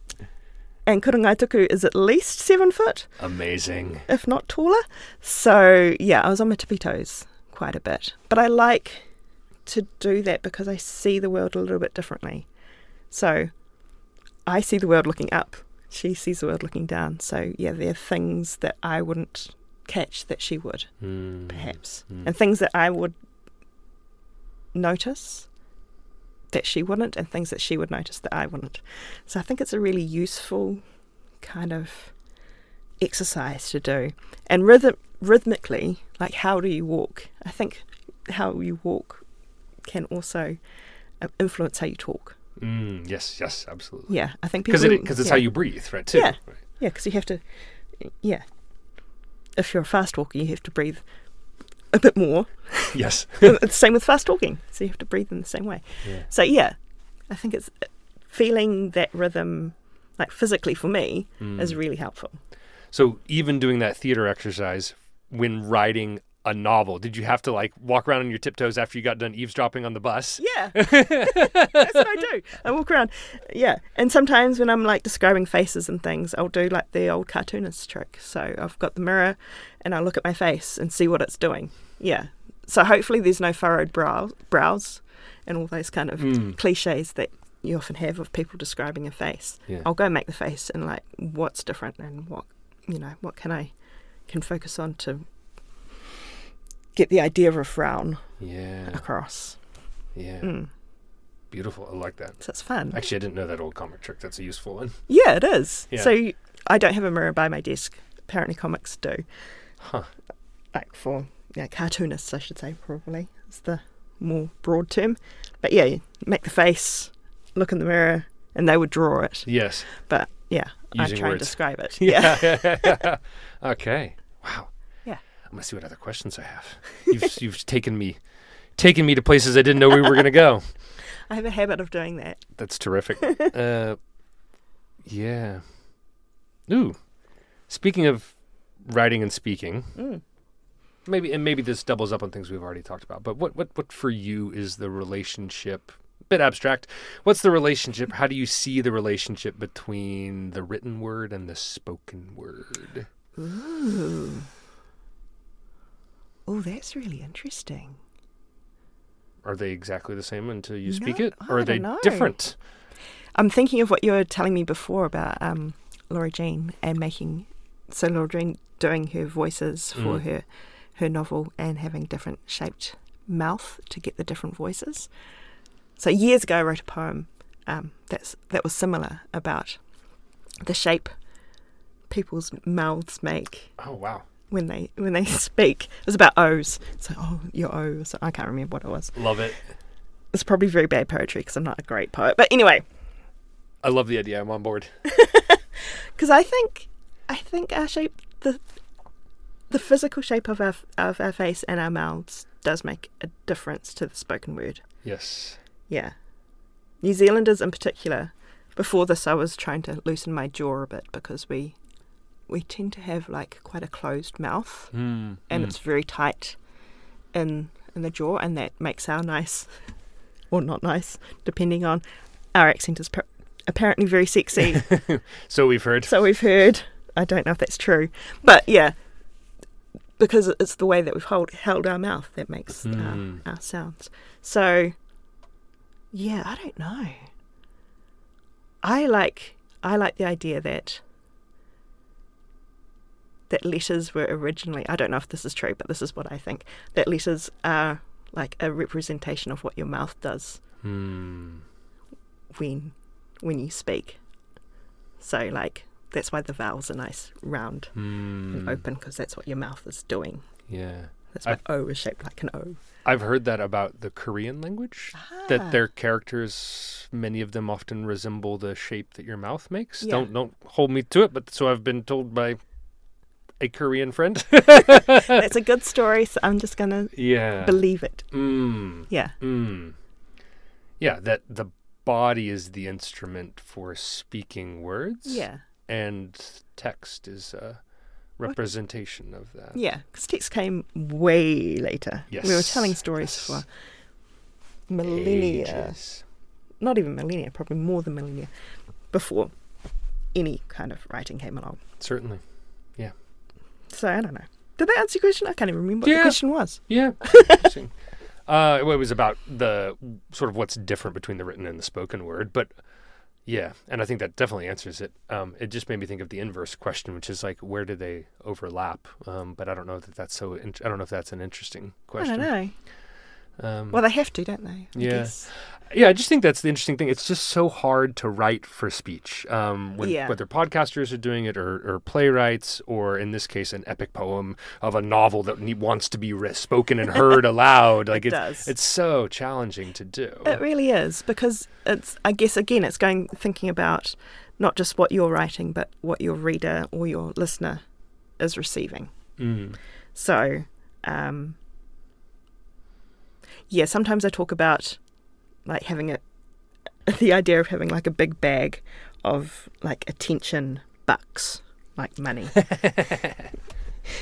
And Kurangaituku is at least 7 foot. Amazing. If not taller. So yeah, I was on my tippy toes quite a bit. But I like to do that because I see the world a little bit differently. So I see the world looking up. She sees the world looking down. So yeah, there are things that I wouldn't catch that she would, perhaps. And things that I would notice that she wouldn't, and things that she would notice that I wouldn't. So I think it's a really useful kind of exercise to do. And rhythmically, like how do you walk? I think how you walk can also influence how you talk. Yes, absolutely. Yeah, I think people... Because it's how you breathe, right, too? Yeah, because you have to... Yeah. If you're a fast walker, you have to breathe a bit more. Yes. It's the same with fast talking. So you have to breathe in the same way. Yeah. So, yeah, I think it's feeling that rhythm, like physically for me, is really helpful. So even doing that theatre exercise when writing a novel, did you have to like walk around on your tiptoes after you got done eavesdropping on the bus? Yeah. That's what I do. I walk around. Yeah. And sometimes when I'm like describing faces and things, I'll do like the old cartoonist trick. So I've got the mirror and I'll look at my face and see what it's doing. Yeah. So hopefully there's no furrowed brows and all those kind of cliches that you often have of people describing a face. Yeah. I'll go make the face and like what's different and what can I focus on to get the idea of a frown across. Yeah. Beautiful. I like that. So that's fun. Actually, I didn't know that old comic trick. That's a useful one. Yeah, it is. Yeah. So I don't have a mirror by my desk. Apparently comics do. Huh. Like for cartoonists, I should say, probably. It's the more broad term. But yeah, you make the face, look in the mirror, and they would draw it. Yes. But yeah, using I try words. And describe it. Yeah. Okay. Wow. I'm gonna see what other questions I have. You've taken me to places I didn't know we were gonna go. I have a habit of doing that. That's terrific. Yeah. Ooh. Speaking of writing and speaking, maybe this doubles up on things we've already talked about. But what for you is the relationship? A bit abstract. What's the relationship? How do you see the relationship between the written word and the spoken word? Ooh. Oh, that's really interesting. Are they exactly the same until you speak it? Or are they different? I'm thinking of what you were telling me before about Laura Jean and Laura Jean doing her voices for her novel and having different shaped mouth to get the different voices. So years ago I wrote a poem that was similar, about the shape people's mouths make. Oh, wow. When they speak. It was about O's. So, oh, your O. So I can't remember what it was. Love it. It's probably very bad poetry because I'm not a great poet. But anyway. I love the idea. I'm on board. Because I think our shape, the physical shape of our face and our mouths does make a difference to the spoken word. Yes. Yeah. New Zealanders in particular. Before this, I was trying to loosen my jaw a bit because we tend to have like quite a closed mouth, and it's very tight in the jaw, and that makes our nice or not nice, depending on our accent, is apparently very sexy. So we've heard. I don't know if that's true, but yeah, because it's the way that we've held our mouth that makes our sounds. So yeah, I don't know. I like the idea that letters were originally, I don't know if this is true, but this is what I think, that letters are like a representation of what your mouth does when you speak. So like that's why the vowels are nice, round and open, because that's what your mouth is doing. Yeah. That's why O is shaped like an O. I've heard that about the Korean language, that their characters, many of them often resemble the shape that your mouth makes. Yeah. Don't hold me to it, but so I've been told by a Korean friend. That's a good story, so I'm just going to believe it. Mm. Yeah. Mm. Yeah, that the body is the instrument for speaking words. Yeah. And text is representation of that. Yeah, because text came way later. Yes. We were telling stories for millennia. Ages. Not even millennia, probably more than millennia before any kind of writing came along. Certainly, yeah. So I don't know. Did that answer your question? I can't even remember what the question was. Yeah. Interesting. It was about the sort of what's different between the written and the spoken word, but... Yeah, and I think that definitely answers it. It just made me think of the inverse question, which is like, where do they overlap? But I don't know that that's so. I don't know if that's an interesting question. I don't know. Well, they have to, don't they? I guess. Yeah. I just think that's the interesting thing. It's just so hard to write for speech. Whether podcasters are doing it or playwrights, or in this case, an epic poem of a novel that wants to be spoken and heard aloud. Like it's so challenging to do. It really is, because it's, I guess, again, it's thinking about not just what you're writing, but what your reader or your listener is receiving. Mm. So, sometimes I talk about like having the idea of having like a big bag of like attention bucks, like money.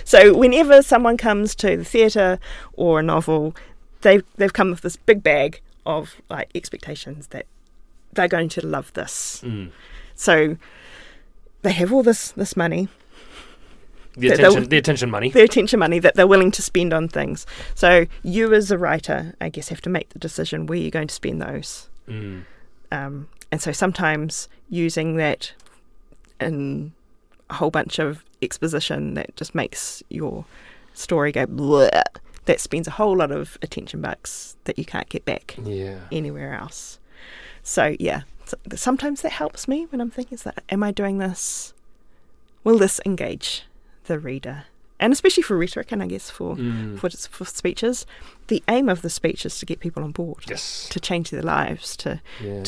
So whenever someone comes to the theatre or a novel, they've come with this big bag of like expectations that they're going to love this. Mm. So they have all this money. The attention money that they're willing to spend on things. So you as a writer, I guess, have to make the decision where you're going to spend those. Mm. And so sometimes using that in a whole bunch of exposition that just makes your story go bleh, that spends a whole lot of attention bucks that you can't get back anywhere else. So yeah, sometimes that helps me when I'm thinking, is that, am I doing this? Will this engage the reader? And especially for rhetoric, and I guess for speeches, the aim of the speech is to get people on board, to change their lives, to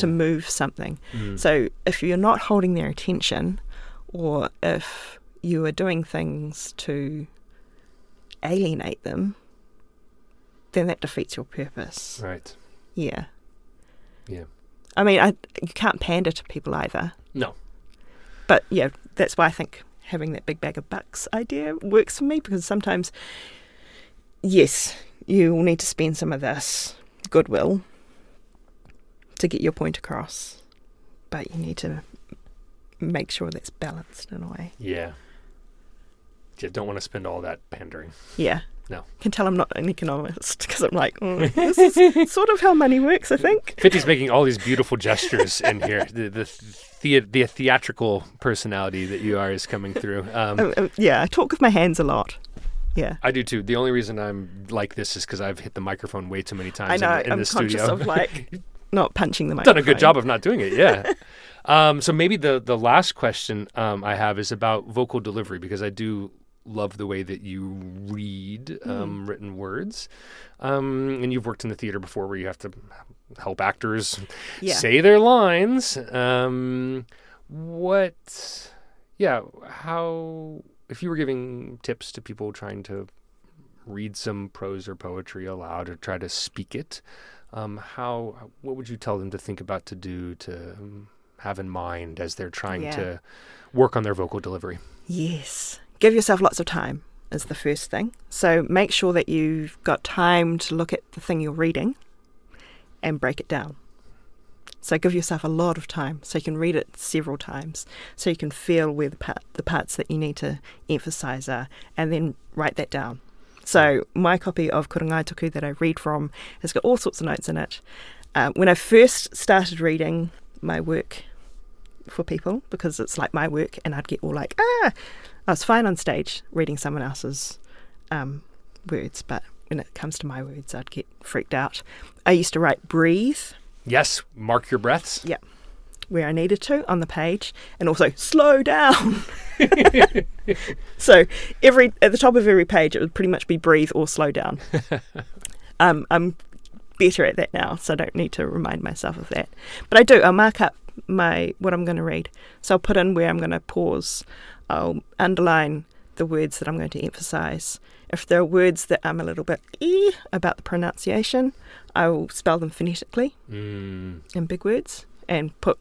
move something. Mm. So if you're not holding their attention, or if you are doing things to alienate them, then that defeats your purpose. Right. Yeah. Yeah. I mean, you can't pander to people either. No. But yeah, that's why I think having that big bag of bucks idea works for me, because sometimes, yes, you'll need to spend some of this goodwill to get your point across, but you need to make sure that's balanced in a way. Yeah. You don't want to spend all that pandering. Yeah. No. I can tell I'm not an economist, because I'm like, this is sort of how money works, I think. Fiti's making all these beautiful gestures in here. The theatrical personality that you are is coming through. I talk with my hands a lot. Yeah. I do too. The only reason I'm like this is because I've hit the microphone way too many times in the studio. I know, I'm conscious of like not punching the microphone. Done a good job of not doing it, yeah. So maybe the last question I have is about vocal delivery, because I do love the way that you read written words. And you've worked in the theater before where you have to help actors say their lines. If you were giving tips to people trying to read some prose or poetry aloud or try to speak it, what would you tell them to think about, to do, to have in mind as they're trying to work on their vocal delivery? Yes. Give yourself lots of time is the first thing. So make sure that you've got time to look at the thing you're reading and break it down. So give yourself a lot of time so you can read it several times, so you can feel where the parts that you need to emphasise are, and then write that down. So my copy of Kurangaituku that I read from has got all sorts of notes in it. When I first started reading my work for people, because it's like my work, and I'd get all like, I was fine on stage reading someone else's words, but when it comes to my words, I'd get freaked out. I used to write breathe. Yes, mark your breaths. Yeah, where I needed to on the page, and also slow down. So at the top of every page, it would pretty much be breathe or slow down. I'm better at that now, so I don't need to remind myself of that. But I do. I'll mark up what I'm going to read. So I'll put in where I'm going to pause. I'll underline the words that I'm going to emphasise. If there are words that I'm a little bit about the pronunciation, I will spell them phonetically in big words, and put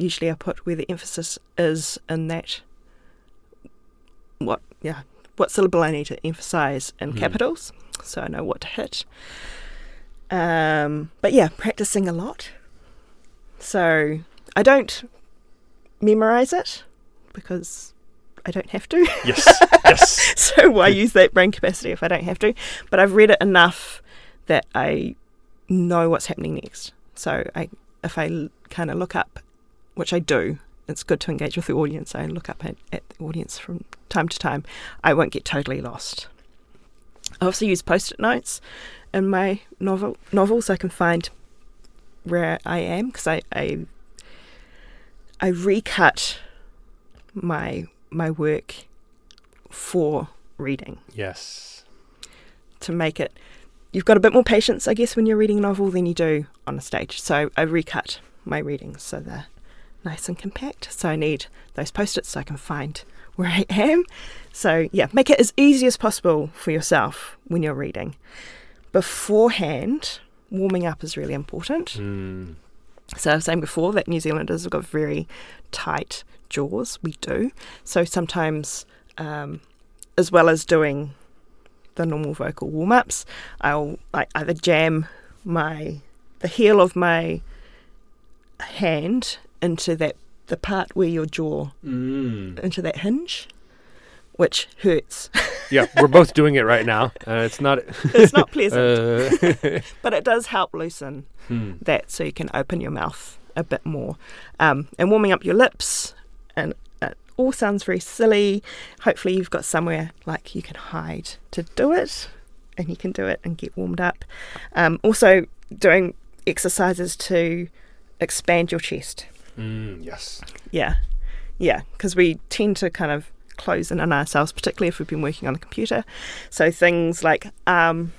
usually I put where the emphasis is in that, what syllable I need to emphasise in capitals, so I know what to hit. But yeah, practising a lot. So I don't memorise it because I don't have to. Yes. So why use that brain capacity if I don't have to? But I've read it enough that I know what's happening next. So if I kind of look up, which I do, it's good to engage with the audience. I look up at the audience from time to time. I won't get totally lost. I also use post-it notes in my novel so I can find where I am, because I recut my work for reading. Yes. To make it, you've got a bit more patience, I guess, when you're reading a novel than you do on a stage. So I recut my readings so they're nice and compact. So I need those post-its so I can find where I am. So yeah, make it as easy as possible for yourself when you're reading. Beforehand, warming up is really important. So I was saying before that New Zealanders have got very tight jaws. We do. So sometimes, as well as doing the normal vocal warm-ups, I'll either jam the heel of my hand into the part where your jaw, into that hinge, which hurts. Yeah, we're both doing it right now. It's not pleasant. But it does help loosen that, so you can open your mouth a bit more. And warming up your lips, and it all sounds very silly. Hopefully you've got somewhere like you can hide to do it, and you can do it and get warmed up. Also doing exercises to expand your chest. Yes. Yeah, because we tend to kind of close in on ourselves, particularly if we've been working on the computer. So things like arm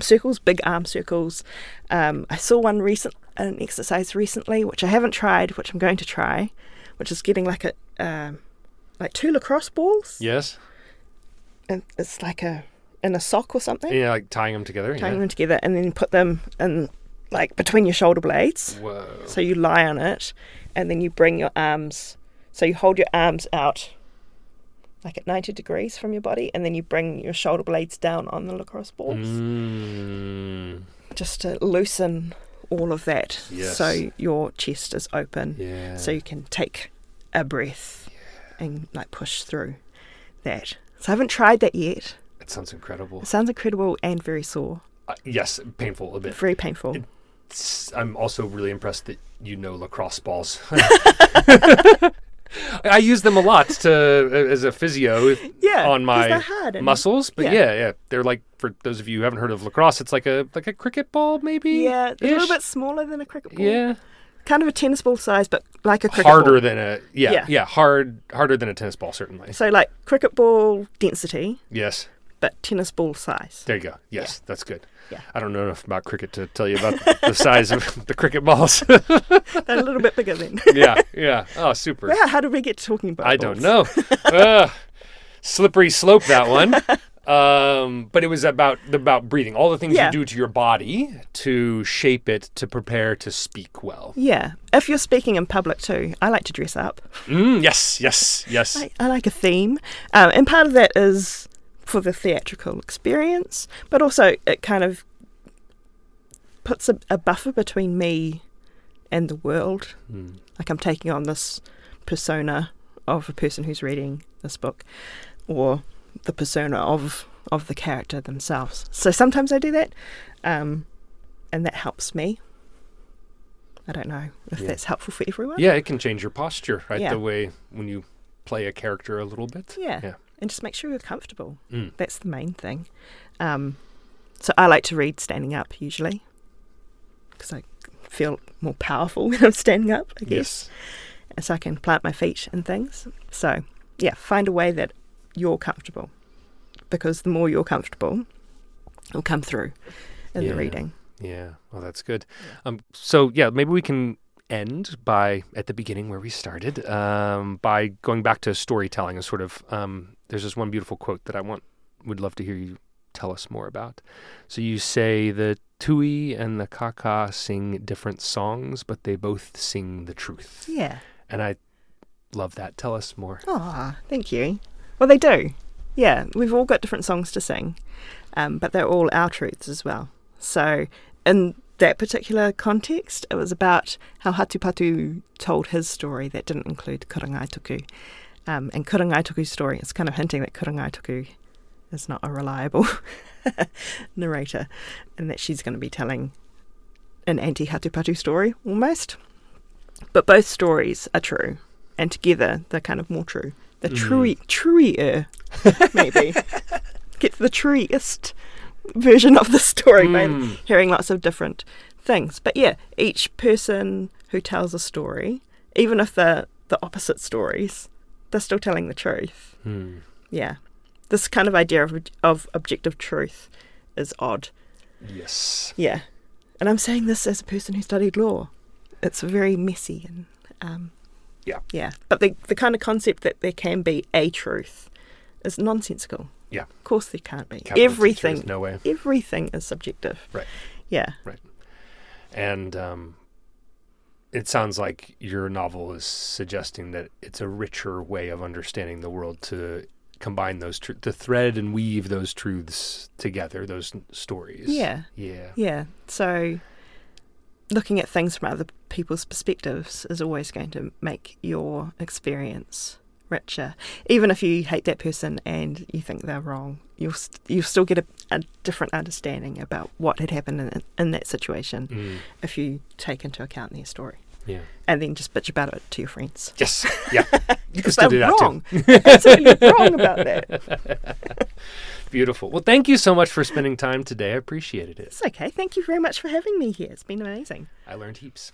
circles, big arm circles. I saw an exercise recently, which I haven't tried, which I'm going to try, which is getting like two lacrosse balls. Yes. And it's like in a sock or something. Yeah, like tying them together. Tying them together, and then put them in like between your shoulder blades. Whoa. So you lie on it, and then you bring your arms. So you hold your arms out like at 90 degrees from your body, and then you bring your shoulder blades down on the lacrosse balls just to loosen all of that. Yes. So your chest is open, so you can take a breath and like push through that. So I haven't tried that yet. It sounds incredible. And very sore. Yes, painful a bit. Very painful. I'm also really impressed that you know lacrosse balls. I use them a lot as a physio on my muscles. But yeah, they're like, for those of you who haven't heard of lacrosse, it's like a cricket ball, maybe? Yeah, a little bit smaller than a cricket ball. Yeah. Kind of a tennis ball size, but like a cricket ball. Harder than a... Yeah, harder than a tennis ball, certainly. So like cricket ball density. Yes. But tennis ball size. There you go. Yes, that's good. Yeah. I don't know enough about cricket to tell you about the size of the cricket balls. They're a little bit bigger then. Yeah. Oh, super. Wow, how did we get to talking about balls? I don't know. Slippery slope, that one. But it was about breathing. All the things you do to your body to shape it, to prepare to speak well. Yeah. If you're speaking in public too, I like to dress up. Yes. I like a theme. And part of that is for the theatrical experience, but also it kind of puts a buffer between me and the world. Like I'm taking on this persona of a person who's reading this book, or the persona of the character themselves. So sometimes I do that, and that helps me. I don't know if that's helpful for everyone. Yeah, it can change your posture, right? Yeah. The way when you play a character a little bit. Yeah. And just make sure you're comfortable. That's the main thing. So I like to read standing up usually, because I feel more powerful when I'm standing up, I guess. Yes. And so I can plant my feet and things. So, yeah, find a way that you're comfortable, because the more you're comfortable, it'll come through in the reading. Yeah. Well, that's good. So, yeah, maybe we can end by, at the beginning where we started, by going back to storytelling and sort of... there's this one beautiful quote that would love to hear you tell us more about. So you say, the tui and the kaka sing different songs, but they both sing the truth. Yeah. And I love that. Tell us more. Oh, thank you. Well, they do. Yeah. We've all got different songs to sing, but they're all our truths as well. So in that particular context, it was about how Hatupatu told his story that didn't include Kurangaituku. And Kurangaituku's story, it's kind of hinting that Kurangaituku is not a reliable narrator, and that she's going to be telling an anti-Hatupatu story, almost. But both stories are true, and together they're kind of more true. The truer, maybe. Get the truest version of the story by hearing lots of different things. But yeah, each person who tells a story, even if they're the opposite stories, they're still telling the truth. Yeah. This kind of idea of objective truth is odd. Yes. Yeah. And I'm saying this as a person who studied law. It's very messy. And yeah. But the kind of concept that there can be a truth is nonsensical. Yeah. Of course there can't be. Everything. No way. Everything is subjective. Right. Yeah. Right. And it sounds like your novel is suggesting that it's a richer way of understanding the world to combine those to thread and weave those truths together, those stories. Yeah. So looking at things from other people's perspectives is always going to make your experience richer. Even if you hate that person and you think they're wrong, you'll still get a different understanding about what had happened in that situation if you take into account their story. Yeah. And then just bitch about it to your friends. Yes. Yeah. You can still do that too. They're absolutely wrong about that. Beautiful. Well, thank you so much for spending time today. I appreciated it. It's okay. Thank you very much for having me here. It's been amazing. I learned heaps.